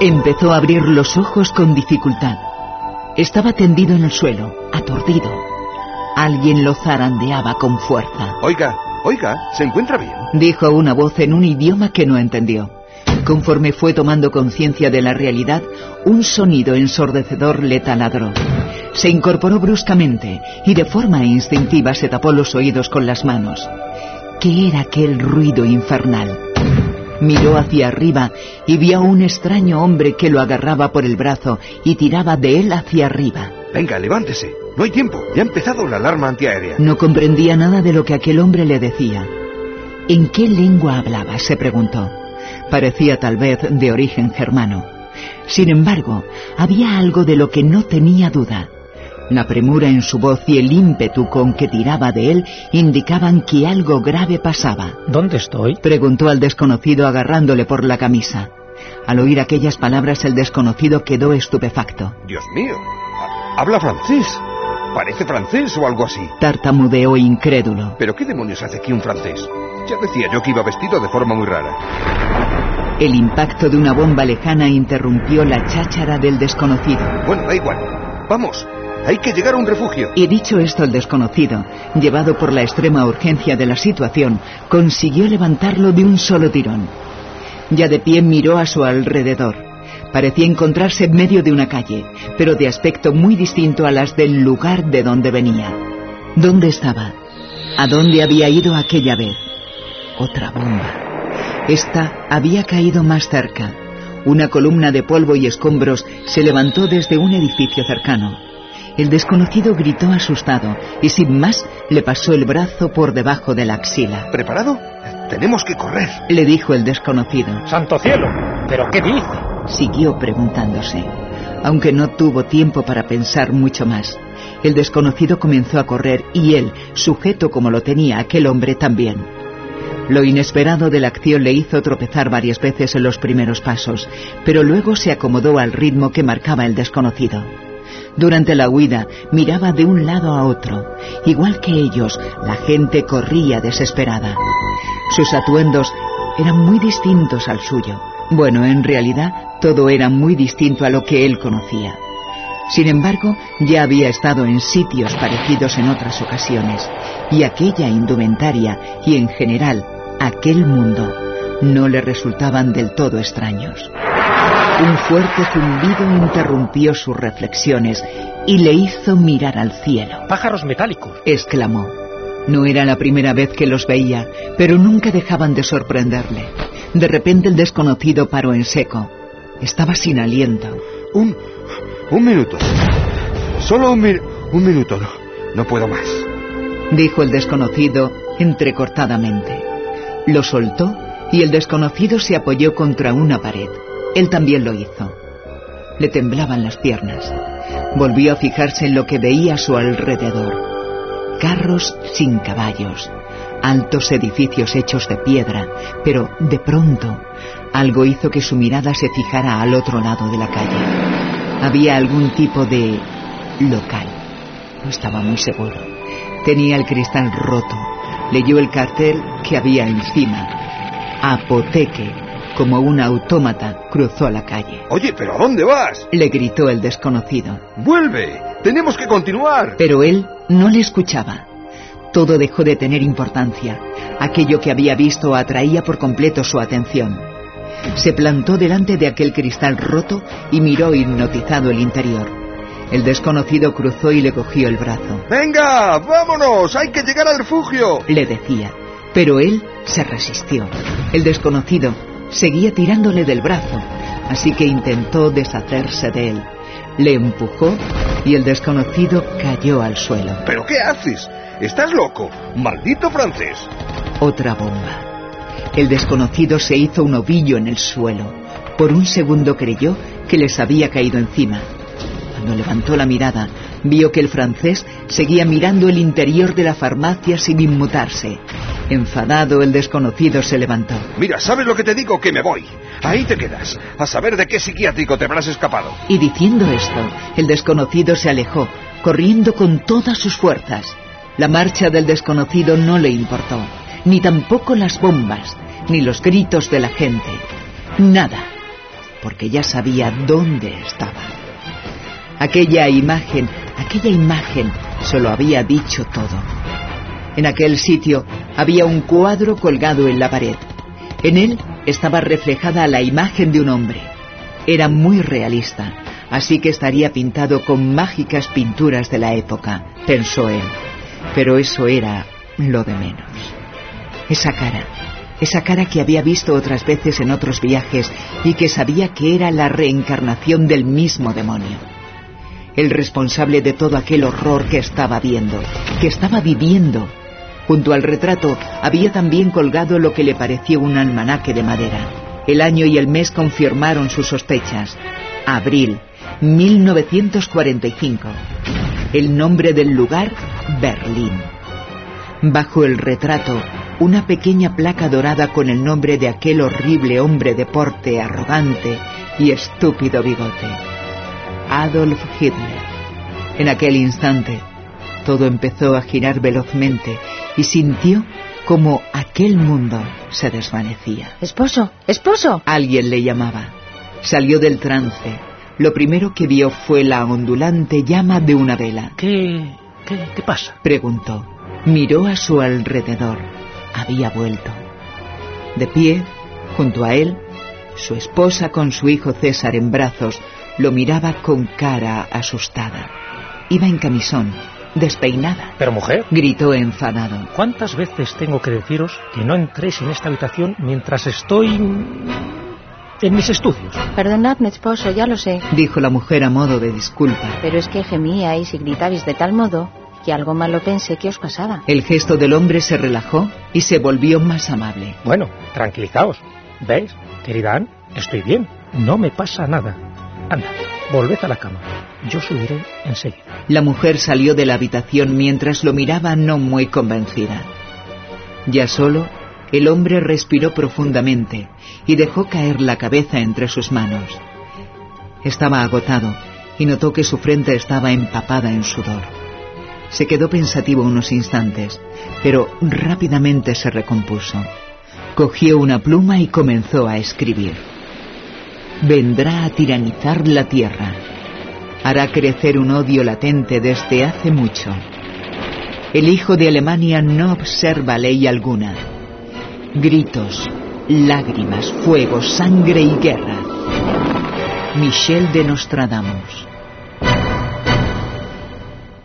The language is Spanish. Empezó a abrir los ojos con dificultad. Estaba tendido en el suelo, aturdido. Alguien lo zarandeaba con fuerza. Oiga, oiga, ¿se encuentra bien?, dijo una voz en un idioma que no entendió. Conforme fue tomando conciencia de la realidad, un sonido ensordecedor le taladró. Se incorporó bruscamente y de forma instintiva se tapó los oídos con las manos. ¿Qué era aquel ruido infernal? Miró hacia arriba y vio a un extraño hombre que lo agarraba por el brazo y tiraba de él hacia arriba. Venga, levántese, no hay tiempo, ya ha empezado la alarma antiaérea. No comprendía nada de lo que aquel hombre le decía. ¿En qué lengua hablaba?, se preguntó. Parecía tal vez de origen germano. Sin embargo, había algo de lo que no tenía duda. La premura en su voz y el ímpetu con que tiraba de él indicaban que algo grave pasaba. ¿Dónde estoy?, preguntó al desconocido agarrándole por la camisa. Al oír aquellas palabras, el desconocido quedó estupefacto. Dios mío, habla francés. Parece francés o algo así. Tartamudeó incrédulo. ¿Pero qué demonios hace aquí un francés? Ya decía yo que iba vestido de forma muy rara. El impacto de una bomba lejana interrumpió la cháchara del desconocido. Bueno, da igual, vamos. Hay que llegar a un refugio. Y dicho esto, el desconocido, llevado por la extrema urgencia de la situación, consiguió levantarlo de un solo tirón. Ya de pie miró a su alrededor. Parecía encontrarse en medio de una calle, pero de aspecto muy distinto a las del lugar de donde venía. ¿Dónde estaba? ¿A dónde había ido aquella vez? Otra bomba. Esta había caído más cerca. Una columna de polvo y escombros se levantó desde un edificio cercano. El desconocido gritó asustado y sin más le pasó el brazo por debajo de la axila. ¿Preparado? Tenemos que correr, le dijo el desconocido. ¡Santo cielo! ¿Pero qué dice?, siguió preguntándose. Aunque no tuvo tiempo para pensar mucho más. El desconocido comenzó a correr y él, sujeto como lo tenía aquel hombre, también. Lo inesperado de la acción le hizo tropezar varias veces en los primeros pasos, pero luego se acomodó al ritmo que marcaba el desconocido. Durante la huida miraba de un lado a otro. Igual que ellos, la gente corría desesperada. Sus atuendos eran muy distintos al suyo. Bueno, en realidad todo era muy distinto a lo que él conocía. Sin embargo, ya había estado en sitios parecidos en otras ocasiones, y aquella indumentaria y en general aquel mundo no le resultaban del todo extraños. Un fuerte zumbido interrumpió sus reflexiones y le hizo mirar al cielo. «¡Pájaros metálicos!», exclamó. No era la primera vez que los veía, pero nunca dejaban de sorprenderle. De repente el desconocido paró en seco. Estaba sin aliento. Un minuto. Solo un minuto. No puedo más», dijo el desconocido entrecortadamente. Lo soltó y el desconocido se apoyó contra una pared. Él también lo hizo. Le temblaban las piernas. Volvió a fijarse en lo que veía a su alrededor. Carros sin caballos. Altos edificios hechos de piedra. Pero, de pronto, algo hizo que su mirada se fijara al otro lado de la calle. Había algún tipo de local. No estaba muy seguro. Tenía el cristal roto. Leyó el cartel que había encima. Apoteque. Como un autómata, cruzó la calle. «Oye, ¿pero a dónde vas?», le gritó el desconocido. «¡Vuelve! ¡Tenemos que continuar!». Pero él no le escuchaba. Todo dejó de tener importancia. Aquello que había visto atraía por completo su atención. Se plantó delante de aquel cristal roto y miró hipnotizado el interior. El desconocido cruzó y le cogió el brazo. «¡Venga, vámonos! ¡Hay que llegar al refugio!», le decía. Pero él se resistió. El desconocido seguía tirándole del brazo, así que intentó deshacerse de él. Le empujó y el desconocido cayó al suelo. «¿Pero qué haces? ¡Estás loco! ¡Maldito francés!». Otra bomba. El desconocido se hizo un ovillo en el suelo. Por un segundo creyó que les había caído encima. Cuando levantó la mirada, vio que el francés seguía mirando el interior de la farmacia sin inmutarse. Enfadado, el desconocido se levantó. «Mira, ¿sabes lo que te digo? Que me voy. Ahí te quedas. A saber de qué psiquiátrico te habrás escapado». Y diciendo esto, el desconocido se alejó, corriendo con todas sus fuerzas. La marcha del desconocido no le importó, ni tampoco las bombas, ni los gritos de la gente. Nada. porque ya sabía dónde estaba. Aquella imagen se lo había dicho todo. En aquel sitio había un cuadro colgado en la pared. En él estaba reflejada la imagen de un hombre. Era muy realista, así que estaría pintado con mágicas pinturas de la época, pensó él. Pero eso era lo de menos. Esa cara que había visto otras veces en otros viajes y que sabía que era la reencarnación del mismo demonio. El responsable de todo aquel horror que estaba viendo, que estaba viviendo. Junto al retrato había también colgado lo que le pareció un almanaque de madera. El año y el mes confirmaron sus sospechas. Abril, 1945. El nombre del lugar, Berlín. Bajo el retrato, una pequeña placa dorada con el nombre de aquel horrible hombre de porte arrogante y estúpido bigote. Adolf Hitler. En aquel instante, todo empezó a girar velozmente y sintió como aquel mundo se desvanecía. ¡Esposo! ¡Esposo! Alguien le llamaba. Salió del trance. Lo primero que vio fue la ondulante llama de una vela. ¿Qué pasa?, preguntó. Miró a su alrededor. Había vuelto. De pie, junto a él, su esposa con su hijo César en brazos lo miraba con cara asustada. Iba en camisón, despeinada. ¿Pero mujer?, gritó enfadado. ¿Cuántas veces tengo que deciros que no entréis en esta habitación mientras estoy en mis estudios? Perdonadme, esposo, ya lo sé, dijo la mujer a modo de disculpa. Pero es que gemíais y gritabais de tal modo que algo malo pensé que os pasaba. El gesto del hombre se relajó y se volvió más amable. Bueno, tranquilizaos. ¿Veis, querida Anne? Estoy bien. No me pasa nada. Anda, volved a la cama. Yo subiré enseguida. La mujer salió de la habitación mientras lo miraba no muy convencida. Ya solo, el hombre respiró profundamente y dejó caer la cabeza entre sus manos. Estaba agotado y notó que su frente estaba empapada en sudor. Se quedó pensativo unos instantes, pero rápidamente se recompuso. Cogió una pluma y comenzó a escribir. Vendrá a tiranizar la tierra. Hará crecer un odio latente desde hace mucho. El hijo de Alemania no observa ley alguna. Gritos, lágrimas, fuego, sangre y guerra. Michel de Nostradamus.